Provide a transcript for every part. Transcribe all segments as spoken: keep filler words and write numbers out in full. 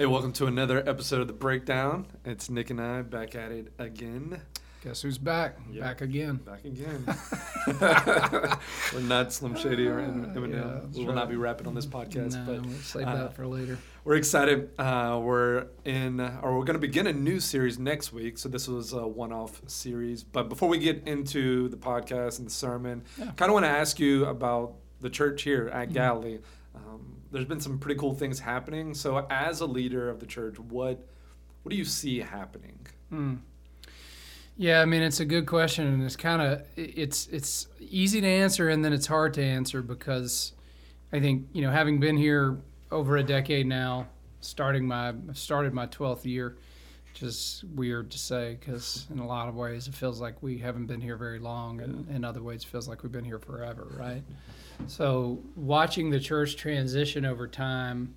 Hey, welcome to another episode of The Breakdown. It's Nick and I back at it again. Guess who's back? Yep. Back again. Back again. We're not Slim Shady or Eminem. Yeah, we will right. not be rapping on this podcast. No, but we'll save uh, that for later. We're excited. Uh, we're in, or we're going to begin a new series next week. So this was a one-off series. But before we get into the podcast and the sermon, I yeah. kind of want to ask you about the church here at mm-hmm. Galilee. Um, there's been some pretty cool things happening. So as a leader of the church, what what do you see happening? Mm. Yeah, I mean, it's a good question, and it's kind of it's it's easy to answer, and then it's hard to answer because I think, you know, having been here over a decade now, starting my started my twelfth year, which is weird to say because in a lot of ways it feels like we haven't been here very long, and in other ways it feels like we've been here forever, right? So watching the church transition over time,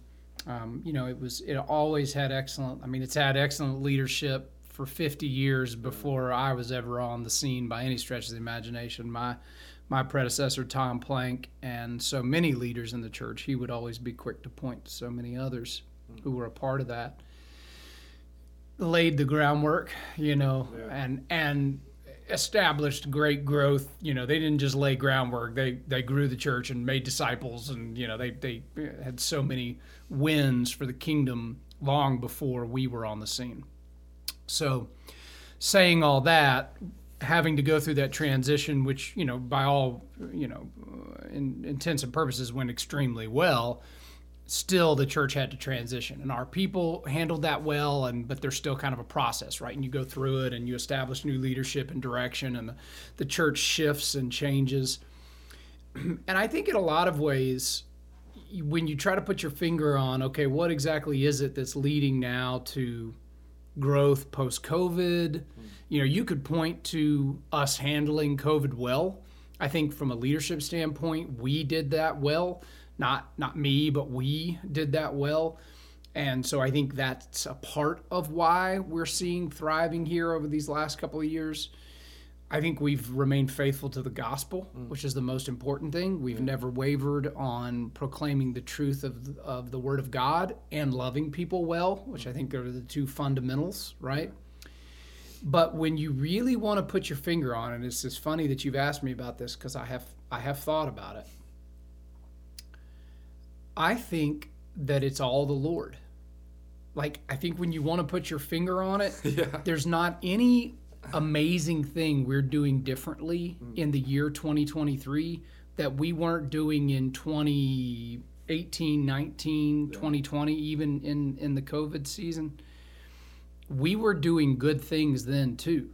um, you know, it was it always had excellent. I mean, it's had excellent leadership for fifty years before I was ever on the scene by any stretch of the imagination. My my predecessor, Tom Plank, and so many leaders in the church, he would always be quick to point to so many others who were a part of that, laid the groundwork, you know, yeah. and and established great growth. You know, they didn't just lay groundwork, they they grew the church and made disciples, and, you know, they, they had so many wins for the kingdom long before we were on the scene. So saying all that, having to go through that transition, which, you know, by all, you know, in, intents and purposes went extremely well, still the church had to transition. And our people handled that well, and but there's still kind of a process, right? And you go through it and you establish new leadership and direction, and the, the church shifts and changes. And I think in a lot of ways, when you try to put your finger on, okay, what exactly is it that's leading now to growth post-COVID, you know, you could point to us handling COVID well. I think from a leadership standpoint, we did that well. Not not me, but we did that well. And so I think that's a part of why we're seeing thriving here over these last couple of years. I think we've remained faithful to the gospel, mm. which is the most important thing. We've yeah. never wavered on proclaiming the truth of, of the Word of God and loving people well, which I think are the two fundamentals, right? Yeah. But when you really want to put your finger on it, it's, it's funny that you've asked me about this because I have I have thought about it. I think that it's all the Lord. Like, I think when you want to put your finger on it, yeah. there's not any amazing thing we're doing differently in the year twenty twenty-three that we weren't doing in twenty eighteen, nineteen, yeah. twenty twenty, even in, in the COVID season. We were doing good things then too.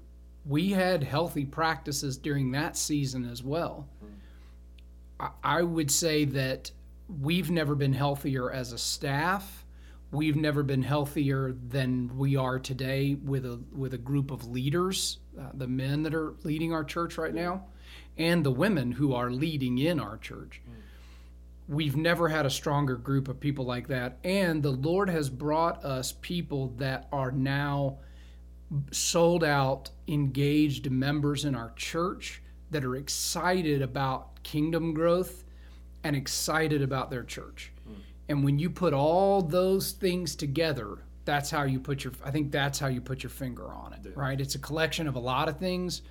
We had healthy practices during that season as well. I, I would say that we've never been healthier as a staff. We've never been healthier than we are today with a with a group of leaders, uh, the men that are leading our church right now, and the women who are leading in our church. Mm. We've never had a stronger group of people like that, and the Lord has brought us people that are now sold out, engaged members in our church that are excited about kingdom growth and excited about their church. Mm. And when you put all those things together, that's how you put your, I think that's how you put your finger on it, yeah. right? It's a collection of a lot of things,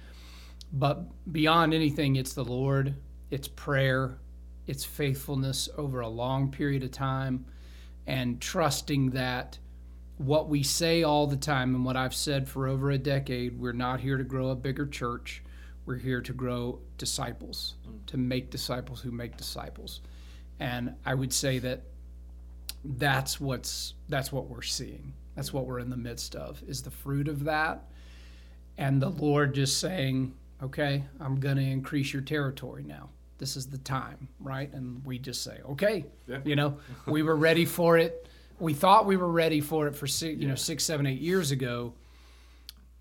but beyond anything, it's the Lord, it's prayer, it's faithfulness over a long period of time, and trusting that what we say all the time and what I've said for over a decade, we're not here to grow a bigger church, we're here to grow disciples, mm. to make disciples who make disciples. And I would say that That's what's that's what we're seeing. That's what we're in the midst of, is the fruit of that. And the Lord just saying, okay, I'm going to increase your territory now. This is the time, right? And we just say, okay, yeah. you know, we were ready for it. We thought we were ready for it for six, you yeah. know, six, seven, eight years ago.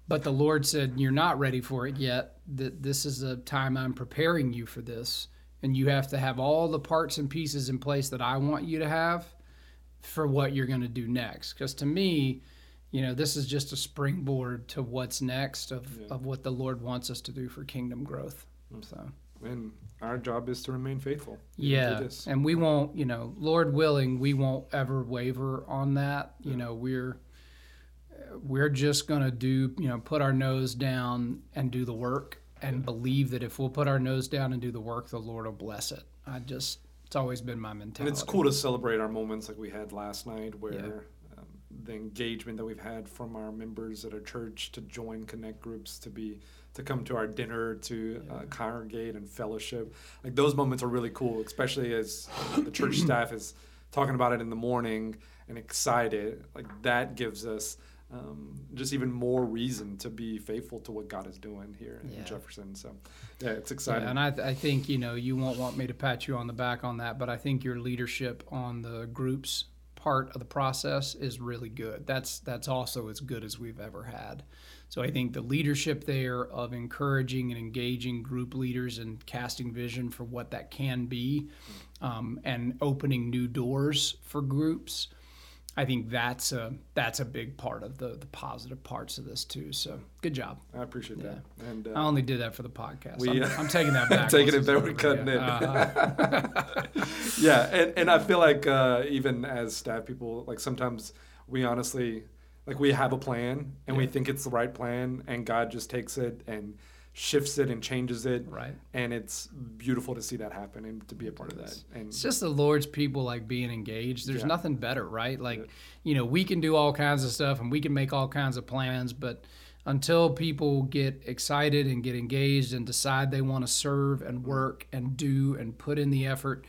But the Lord said, you're not ready for it yet. This is the time I'm preparing you for this. And you have to have all the parts and pieces in place that I want you to have for what you're going to do next. Because to me, you know, this is just a springboard to what's next of, yeah. of what the Lord wants us to do for kingdom growth. So and our job is to remain faithful. Yeah, and we won't, you know, Lord willing, we won't ever waver on that. Yeah. You know, we're we're just going to do, you know, put our nose down and do the work, and yeah. believe that if we'll put our nose down and do the work, the Lord will bless it. I just, it's always been my mentality. And it's cool to celebrate our moments like we had last night, where yeah. um, the engagement that we've had from our members at our church to join Connect groups, to be to come to our dinner, to yeah. uh, congregate and fellowship. Like, those moments are really cool, especially as uh, the church staff is talking about it in the morning and excited. Like, that gives us um, just even more reason to be faithful to what God is doing here in yeah. Jefferson. So, yeah, it's exciting. Yeah, and I, th- I think, you know, you won't want me to pat you on the back on that, but I think your leadership on the groups part of the process is really good. That's that's also as good as we've ever had. So I think the leadership there of encouraging and engaging group leaders and casting vision for what that can be, um, and opening new doors for groups, I think that's a that's a big part of the, the positive parts of this too. So good job. I appreciate yeah. that. And uh, I only did that for the podcast. We, I'm, uh, I'm taking that back. Taking it back. We're cutting yeah. it. Uh-huh. yeah, and, and I feel like uh, even as staff people, like sometimes we honestly. Like, we have a plan, and yeah. we think it's the right plan, and God just takes it and shifts it and changes it. Right. And it's beautiful to see that happen and to be a part of that. And it's just the Lord's people, like, being engaged. There's yeah. nothing better, right? Like, yeah. you know, we can do all kinds of stuff, and we can make all kinds of plans, but until people get excited and get engaged and decide they want to serve and work and do and put in the effort,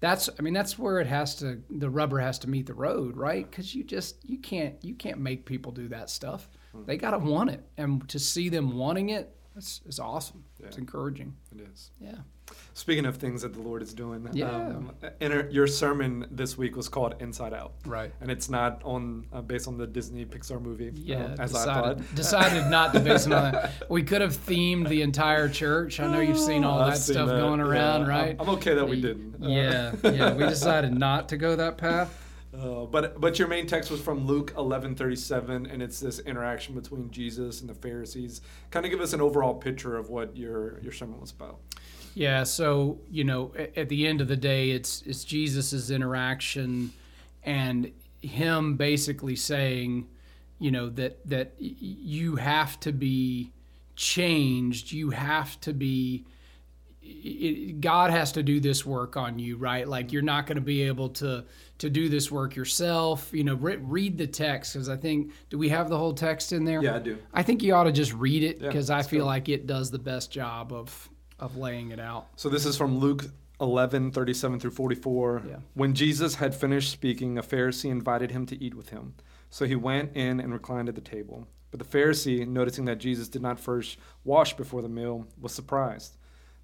That's, I mean, that's where it has to, the rubber has to meet the road, right? Because you just, you can't, you can't make people do that stuff. Mm. They got to want it. And to see them wanting it, it's, it's awesome. Yeah. It's encouraging. It is. Yeah. Speaking of things that the Lord is doing, yeah. um, in, your sermon this week was called Inside Out. Right. And it's not on uh, based on the Disney Pixar movie, yeah, um, as decided, I thought. Decided not to base it on that. We could have themed the entire church. I know you've seen all I've that seen stuff that. going around, yeah, right? I'm, I'm okay that we, we didn't. Yeah, yeah. We decided not to go that path. Uh, but but your main text was from Luke eleven thirty-seven, and it's this interaction between Jesus and the Pharisees. Kind of give us an overall picture of what your, your sermon was about. Yeah, so, you know, at the end of the day, it's it's Jesus's interaction and him basically saying, you know, that that you have to be changed, you have to be, it, God has to do this work on you, right? Like, you're not going to be able to to do this work yourself. You know, re- read the text, because I think, do we have the whole text in there? Yeah, I do. I think you ought to just read it, because yeah, I feel cool. like it does the best job of... of laying it out. So this is from Luke eleven thirty-seven through forty-four. Yeah. When Jesus had finished speaking, a Pharisee invited him to eat with him. So he went in and reclined at the table. But the Pharisee, noticing that Jesus did not first wash before the meal, was surprised.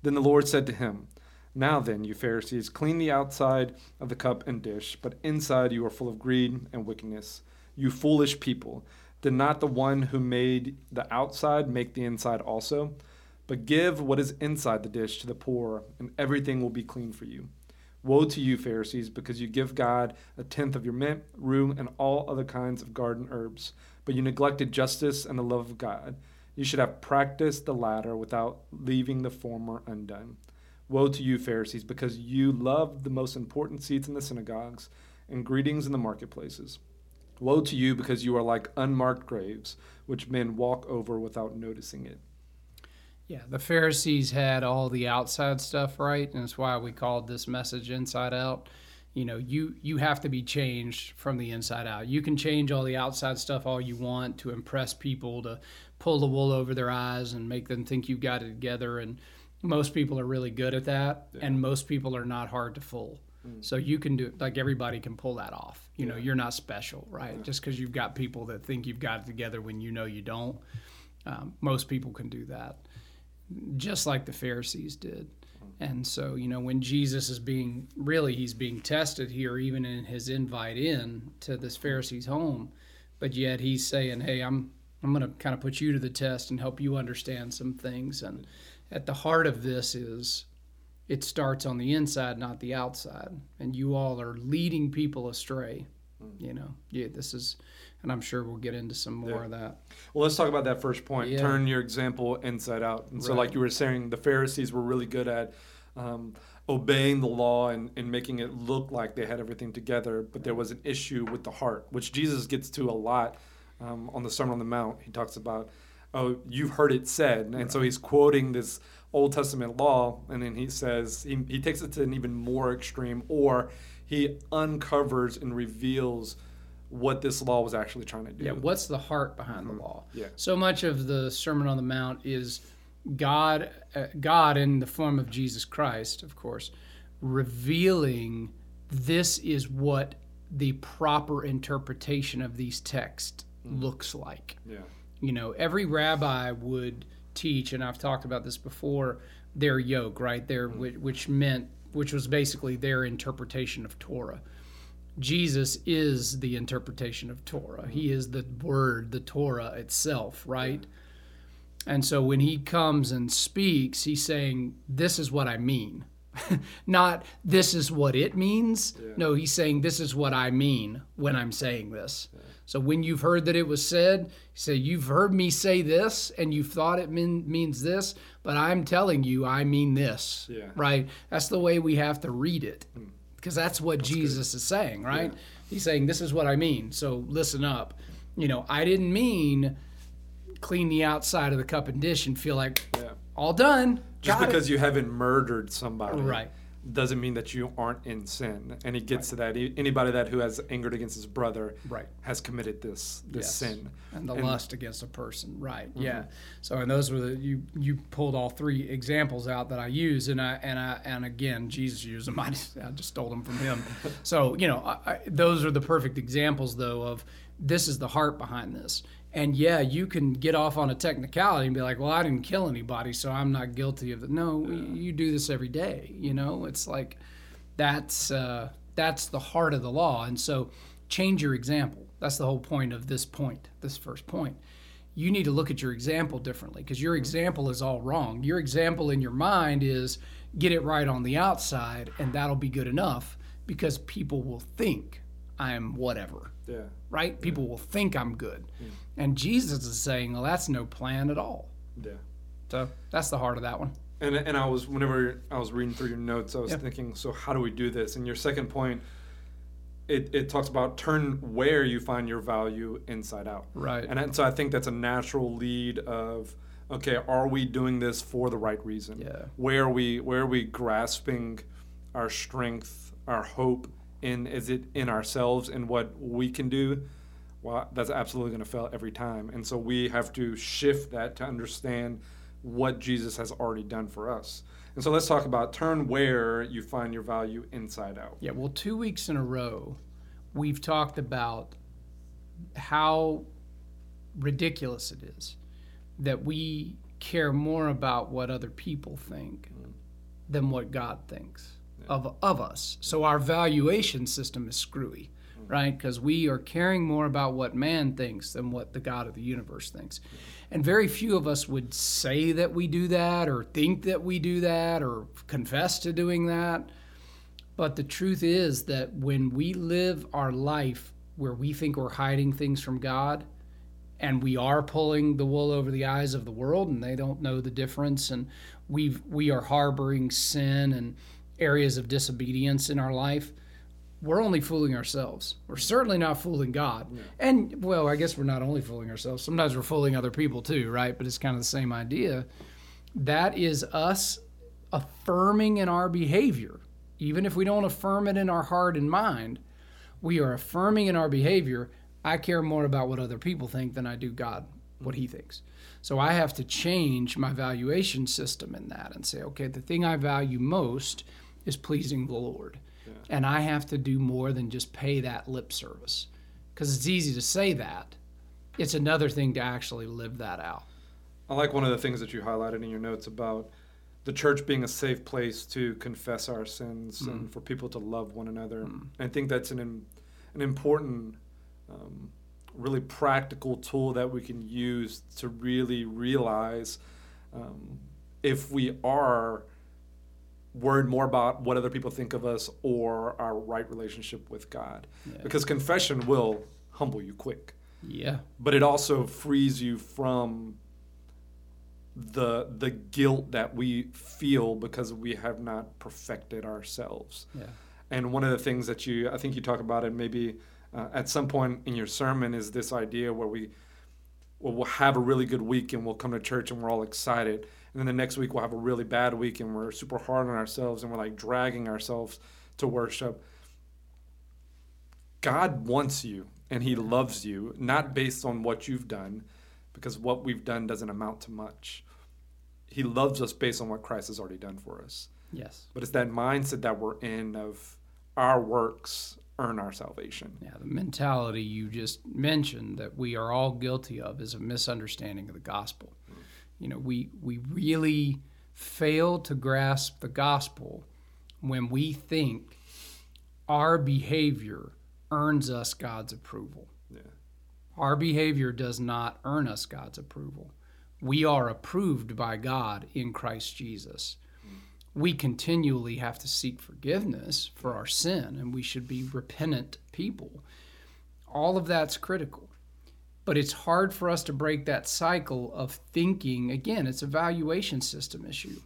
Then the Lord said to him, "Now then, you Pharisees, clean the outside of the cup and dish, but inside you are full of greed and wickedness. You foolish people, did not the one who made the outside make the inside also? But give what is inside the dish to the poor, and everything will be clean for you. Woe to you, Pharisees, because you give God a tenth of your mint, rue, and all other kinds of garden herbs, but you neglected justice and the love of God. You should have practiced the latter without leaving the former undone. Woe to you, Pharisees, because you love the most important seats in the synagogues and greetings in the marketplaces. Woe to you, because you are like unmarked graves, which men walk over without noticing it." Yeah, the Pharisees had all the outside stuff right, and that's why we called this message Inside Out. You know, you, you have to be changed from the inside out. You can change all the outside stuff all you want to impress people, to pull the wool over their eyes and make them think you've got it together, and most people are really good at that, yeah. and most people are not hard to fool. Mm. So you can do it, like, everybody can pull that off. You yeah. know, you're not special, right? Yeah. Just because you've got people that think you've got it together when you know you don't. Um, most people can do that, just like the Pharisees did. And so, you know, when Jesus is being, really, he's being tested here, even in his invite in to this Pharisee's home, but yet he's saying, hey, I'm I'm going to kind of put you to the test and help you understand some things. And at the heart of this is, it starts on the inside, not the outside. And you all are leading people astray You know, yeah, this is, and I'm sure we'll get into some more yeah. of that. Well, let's talk about that first point. Yeah. Turn your example inside out. And right. so, like you were saying, the Pharisees were really good at um, obeying the law and, and making it look like they had everything together, but there was an issue with the heart, which Jesus gets to a lot um, on the Sermon on the Mount. He talks about, oh, you've heard it said. And right. so he's quoting this Old Testament law, and then he says, he, he takes it to an even more extreme, or he uncovers and reveals what this law was actually trying to do. Yeah, what's the heart behind mm-hmm. the law? Yeah. So much of the Sermon on the Mount is God, uh, God in the form of Jesus Christ, of course, revealing this is what the proper interpretation of these texts mm-hmm. looks like. Yeah. You know, every rabbi would teach, and I've talked about this before, their yoke, right? Their, mm-hmm. which meant which was basically their interpretation of Torah. Jesus is the interpretation of Torah. Mm-hmm. He is the word, the Torah itself, right? Yeah. And so when he comes and speaks, he's saying, this is what I mean. Not, this is what it means. Yeah. No, he's saying, this is what I mean when I'm saying this. Yeah. So when you've heard that it was said, say, you've heard me say this, and you've thought it mean, means this, but I'm telling you, I mean this, yeah. right? That's the way we have to read it, because that's what that's Jesus good. Is saying, right? Yeah. He's saying, this is what I mean, so listen up. You know, I didn't mean clean the outside of the cup and dish and feel like, yeah. all done. Just Got because it. You haven't murdered somebody right. doesn't mean that you aren't in sin. And it gets right. to that. Anybody that who has angered against his brother right. has committed this this yes. sin. And the and lust against a person. Right. Mm-hmm. Yeah. So and those were the you you pulled all three examples out that I use and I and I and again Jesus used them. I just, I just stole them from him. So, you know, I, I, those are the perfect examples though of this is the heart behind this. And yeah, you can get off on a technicality and be like, well, I didn't kill anybody, so I'm not guilty of it. No, yeah. you do this every day, you know? It's like that's uh, that's the heart of the law. And so change your example. That's the whole point of this point, this first point. You need to look at your example differently because your example is all wrong. Your example in your mind is get it right on the outside and that'll be good enough because people will think I'm whatever. Yeah. Right? Yeah. People will think I'm good. Yeah. And Jesus is saying, well, that's no plan at all. Yeah. So that's the heart of that one. And and I was, whenever I was reading through your notes, I was yeah. thinking, so how do we do this? And your second point, it, it talks about turn where you find your value inside out. Right. And, and so I think that's a natural lead of, okay, are we doing this for the right reason? Yeah. Where are we, where are we grasping our strength, our hope, in is it in ourselves and what we can do? Well, that's absolutely going to fail every time. And so we have to shift that to understand what Jesus has already done for us. And so let's talk about turn where you find your value inside out. Yeah, well, two weeks in a row, we've talked about how ridiculous it is that we care more about what other people think mm. than what God thinks. Of, of us. So our valuation system is screwy, mm-hmm. right? Because we are caring more about what man thinks than what the God of the universe thinks. Mm-hmm. And very few of us would say that we do that or think that we do that or confess to doing that. But the truth is that when we live our life where we think we're hiding things from God and we are pulling the wool over the eyes of the world and they don't know the difference and we've we are harboring sin and areas of disobedience in our life, we're only fooling ourselves. We're certainly not fooling God. Yeah. And, well, I guess we're not only fooling ourselves. Sometimes we're fooling other people too, right? But it's kind of the same idea. That is us affirming in our behavior. Even if we don't affirm it in our heart and mind, we are affirming in our behavior, I care more about what other people think than I do God, what he thinks. So I have to change my valuation system in that and say, okay, the thing I value most is pleasing the Lord. Yeah. And I have to do more than just pay that lip service. Because it's easy to say that. It's another thing to actually live that out. I like one of the things that you highlighted in your notes about the church being a safe place to confess our sins mm. and for people to love one another. Mm. I think that's an an important, um, really practical tool that we can use to really realize um, if we are worried more about what other people think of us or our right relationship with God. Yeah. Because confession will humble you quick. Yeah. But it also frees you from the the guilt that we feel because we have not perfected ourselves. Yeah. And one of the things that you, I think you talk about it maybe uh, at some point in your sermon is this idea where we, well, we'll have a really good week and we'll come to church and we're all excited. And then the next week we'll have a really bad week and we're super hard on ourselves and we're like dragging ourselves to worship. God wants you and he loves you, not based on what you've done, because what we've done doesn't amount to much. He loves us based on what Christ has already done for us. Yes. But it's that mindset that we're in of our works earn our salvation. Yeah, the mentality you just mentioned that we are all guilty of is a misunderstanding of the gospel. Mm. You know, we we really fail to grasp the gospel when we think our behavior earns us God's approval. Yeah. Our behavior does not earn us God's approval. We are approved by God in Christ Jesus. We continually have to seek forgiveness for our sin, and we should be repentant people. All of that's critical. But it's hard for us to break that cycle of thinking. Again, it's a valuation system issue.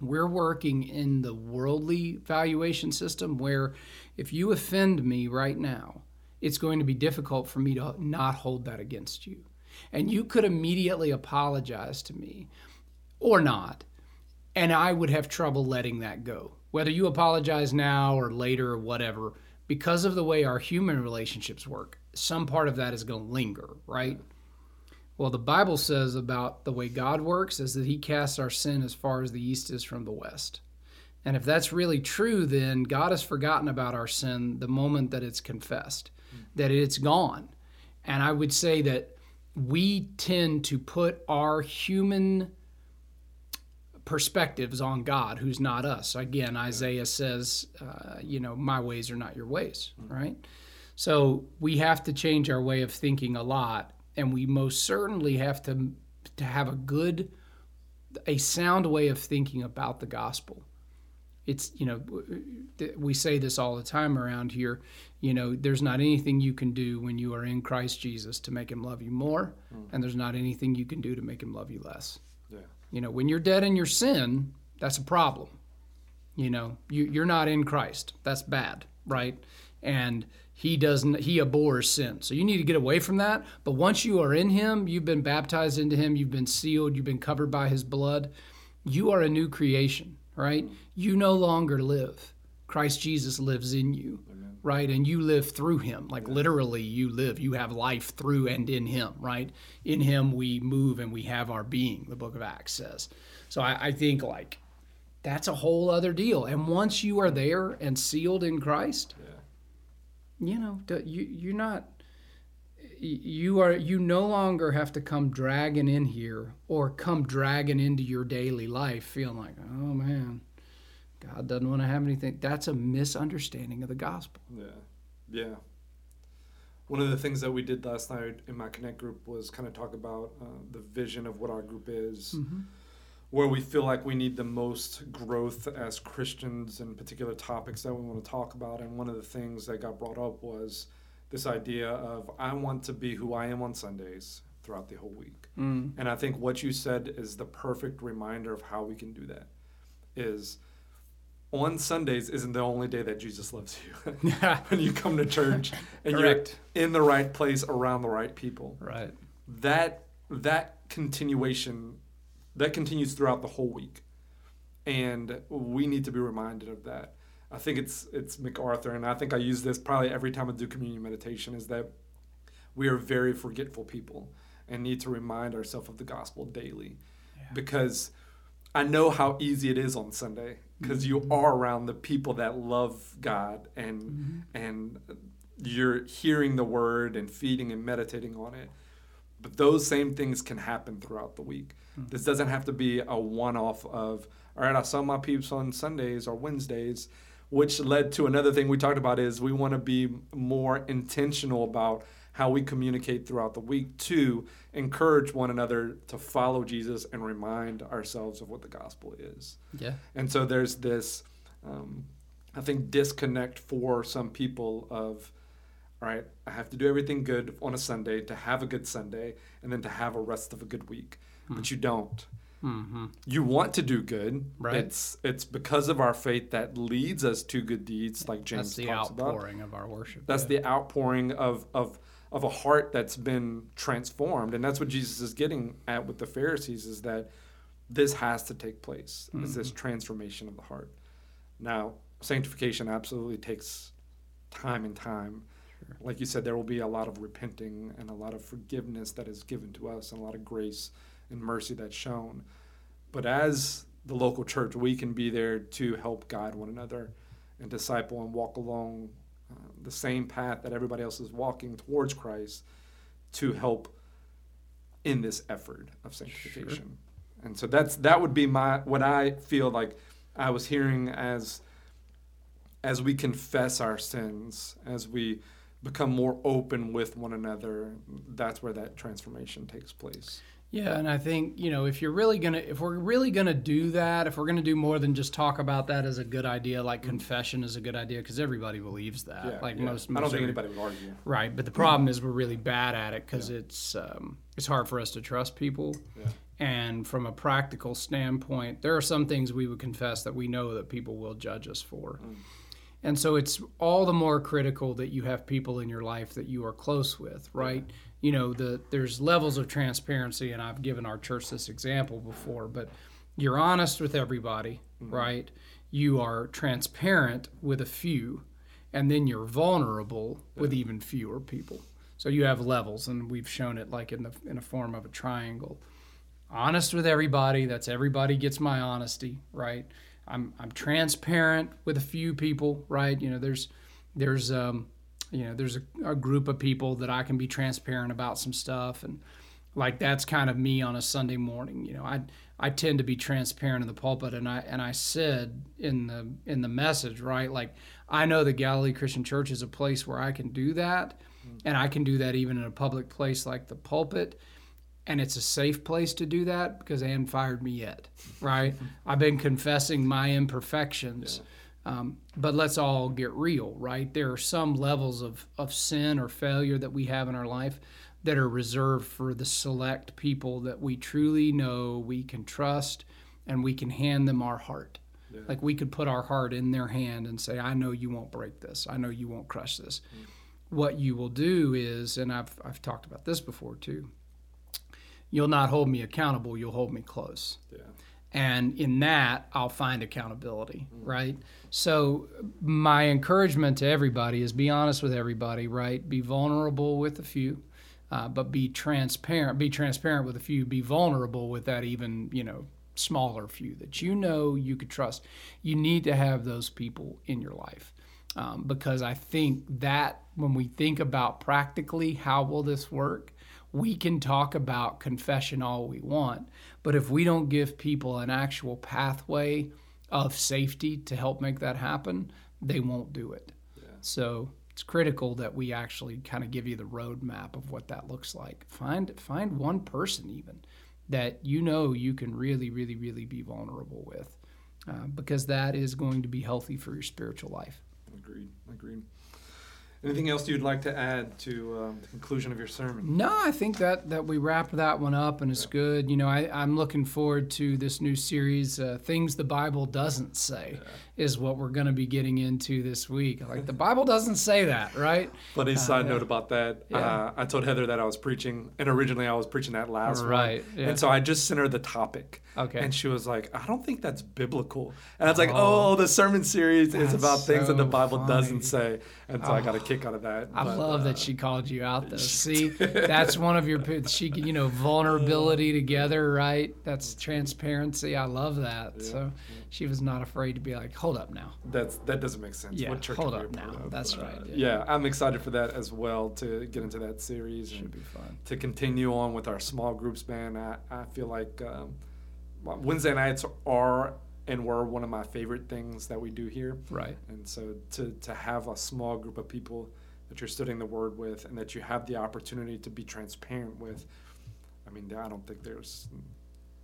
We're working in the worldly valuation system where if you offend me right now, it's going to be difficult for me to not hold that against you. And you could immediately apologize to me or not. And I would have trouble letting that go, whether you apologize now or later or whatever, because of the way our human relationships work. Some part of that is going to linger, right? Well, the Bible says about the way God works is that he casts our sin as far as the east is from the west. And if that's really true, then God has forgotten about our sin the moment that it's confessed, mm-hmm. that it's gone. And I would say that we tend to put our human perspectives on God, who's not us. Again, Isaiah says, uh, you know, my ways are not your ways, right? So we have to change our way of thinking a lot, and we most certainly have to to have a good, a sound way of thinking about the gospel. It's, you know, we say this all the time around here, you know, there's not anything you can do when you are in Christ Jesus to make him love you more, mm. and there's not anything you can do to make him love you less. Yeah. You know, when you're dead in your sin, that's a problem. You know, you, you're not in Christ. That's bad, right? And he doesn't, he abhors sin. So you need to get away from that. But once you are in him, you've been baptized into him, you've been sealed, you've been covered by his blood. You are a new creation, right? You no longer live. Christ Jesus lives in you, Amen. Right? And you live through him. Like yeah. literally you live, you have life through and in him, right? In him we move and we have our being, the Book of Acts says. So I, I think like that's a whole other deal. And once you are there and sealed in Christ, yeah. you know, you, you're not, you are, you no longer have to come dragging in here or come dragging into your daily life feeling like, oh man, God doesn't want to have anything. That's a misunderstanding of the gospel. Yeah. Yeah. One of the things that we did last night in my Connect group was kind of talk about uh, the vision of what our group is, mm-hmm. where we feel like we need the most growth as Christians and particular topics that we want to talk about. And one of the things that got brought up was this idea of I want to be who I am on Sundays throughout the whole week. Mm. And I think what you said is the perfect reminder of how we can do that is on Sundays isn't the only day that Jesus loves you. When you come to church and Correct. You're in the right place around the right people. Right. That that continuation, that continues throughout the whole week. And we need to be reminded of that. I think it's it's MacArthur, and I think I use this probably every time I do communion meditation, is that we are very forgetful people and need to remind ourselves of the gospel daily. Yeah. Because I know how easy it is on Sunday because you are around the people that love God and mm-hmm. and you're hearing the word and feeding and meditating on it. But those same things can happen throughout the week. Mm-hmm. This doesn't have to be a one-off of, all right, I saw my peeps on Sundays or Wednesdays, which led to another thing we talked about is we want to be more intentional about how we communicate throughout the week to encourage one another to follow Jesus and remind ourselves of what the gospel is. Yeah. And so there's this, um, I think, disconnect for some people of, all right, I have to do everything good on a Sunday to have a good Sunday and then to have a rest of a good week. Mm. But you don't. Mm-hmm. You want to do good. Right. It's it's because of our faith that leads us to good deeds, like James talks about. That's the outpouring of our worship. That's yeah. the outpouring of, of of a heart that's been transformed. And that's what Jesus is getting at with the Pharisees, is that this has to take place. Mm-hmm. It's this transformation of the heart. Now, sanctification absolutely takes time and time. Sure. Like you said, there will be a lot of repenting and a lot of forgiveness that is given to us and a lot of grace and mercy that's shown. But as the local church, we can be there to help guide one another and disciple and walk along uh, the same path that everybody else is walking towards Christ, to help in this effort of sanctification. Sure. And so that's that would be my what I feel like I was hearing as as we confess our sins, as we become more open with one another. That's where that transformation takes place. Yeah, and I think, you know, if you're really going to, if we're really going to do that, if we're going to do more than just talk about that as a good idea, like mm-hmm. confession is a good idea, because everybody believes that. Yeah, like yeah. most, most I don't think anybody would argue. Right, but the problem is we're really bad at it, because yeah. it's um, it's hard for us to trust people. Yeah. And from a practical standpoint, there are some things we would confess that we know that people will judge us for. Mm. And so it's all the more critical that you have people in your life that you are close with, right? You know, the, there's levels of transparency, and I've given our church this example before, but you're honest with everybody, mm-hmm. right? You are transparent with a few, and then you're vulnerable yeah. with even fewer people. So you have levels, and we've shown it like in the in a form of a triangle. Honest with everybody, that's everybody gets my honesty, right? I'm I'm transparent with a few people, right? You know, there's there's um you know there's a, a group of people that I can be transparent about some stuff, and like that's kind of me on a Sunday morning. You know, I I tend to be transparent in the pulpit, and I and I said in the in the message, right? Like I know the Galilee Christian Church is a place where I can do that, mm-hmm. and I can do that even in a public place like the pulpit. And it's a safe place to do that because they hadn't fired me yet, right? I've been confessing my imperfections. Yeah. Um, but let's all get real, right? There are some levels of, of sin or failure that we have in our life that are reserved for the select people that we truly know we can trust, and we can hand them our heart. Yeah. Like we could put our heart in their hand and say, I know you won't break this. I know you won't crush this. Mm. What you will do is, and I've I've talked about this before too, you'll not hold me accountable, you'll hold me close. Yeah. And in that, I'll find accountability, mm. right? So my encouragement to everybody is be honest with everybody, right? Be vulnerable with a few, uh, but be transparent. Be transparent with a few. Be vulnerable with that even, you know, smaller few that you know you could trust. You need to have those people in your life. Um, because I think that when we think about practically how will this work, we can talk about confession all we want, but if we don't give people an actual pathway of safety to help make that happen, they won't do it. Yeah. So it's critical that we actually kind of give you the roadmap of what that looks like. Find find one person even that you know you can really, really, really be vulnerable with, uh, because that is going to be healthy for your spiritual life. Agreed, agreed. Anything else you'd like to add to um, the conclusion of your sermon? No, I think that, that we wrapped that one up, and it's yeah. good. You know, I, I'm looking forward to this new series, uh, Things the Bible Doesn't Say, yeah. is what we're going to be getting into this week. Like, the Bible doesn't say that, right? Funny uh, side yeah. note about that. Yeah. Uh, I told Heather that I was preaching, and originally I was preaching that last one. Right. Yeah. And so I just sent her the topic. Okay. And she was like, I don't think that's biblical. And I was like, oh, oh the sermon series is about so things that the Bible funny. doesn't say. And so oh. I got a kick out of that. I but, love uh, that she called you out though. See, that's one of your she you know vulnerability together, right? That's transparency. I love that. Yeah, so yeah. she was not afraid to be like, hold up now. That's that doesn't make sense. Yeah, what church hold up now. Of? That's right. Yeah. yeah, I'm excited for that as well, to get into that series. Should and be fun. To continue on with our small groups, man. I I feel like um, Wednesday nights are. And were one of my favorite things that we do here. Right. And so to, to have a small group of people that you're studying the Word with, and that you have the opportunity to be transparent with. I mean, I don't think there's...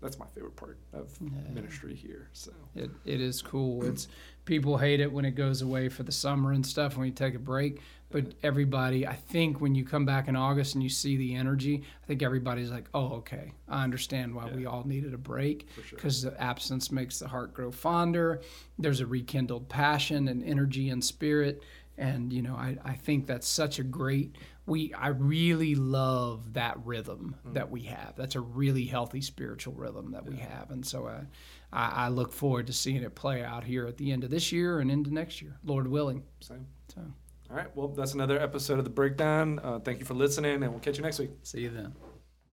That's my favorite part of yeah. ministry here. So it it is cool. It's people hate it when it goes away for the summer and stuff when you take a break. But everybody, I think when you come back in August and you see the energy, I think everybody's like, oh, okay, I understand why yeah. we all needed a break, because sure. the absence makes the heart grow fonder. There's a rekindled passion and energy and spirit. And, you know, I, I think that's such a great, we I really love that rhythm mm. that we have. That's a really healthy spiritual rhythm that yeah. we have. And so I, I look forward to seeing it play out here at the end of this year and into next year, Lord willing. Same. So. All right. Well, that's another episode of The Breakdown. Uh, thank you for listening, and we'll catch you next week. See you then.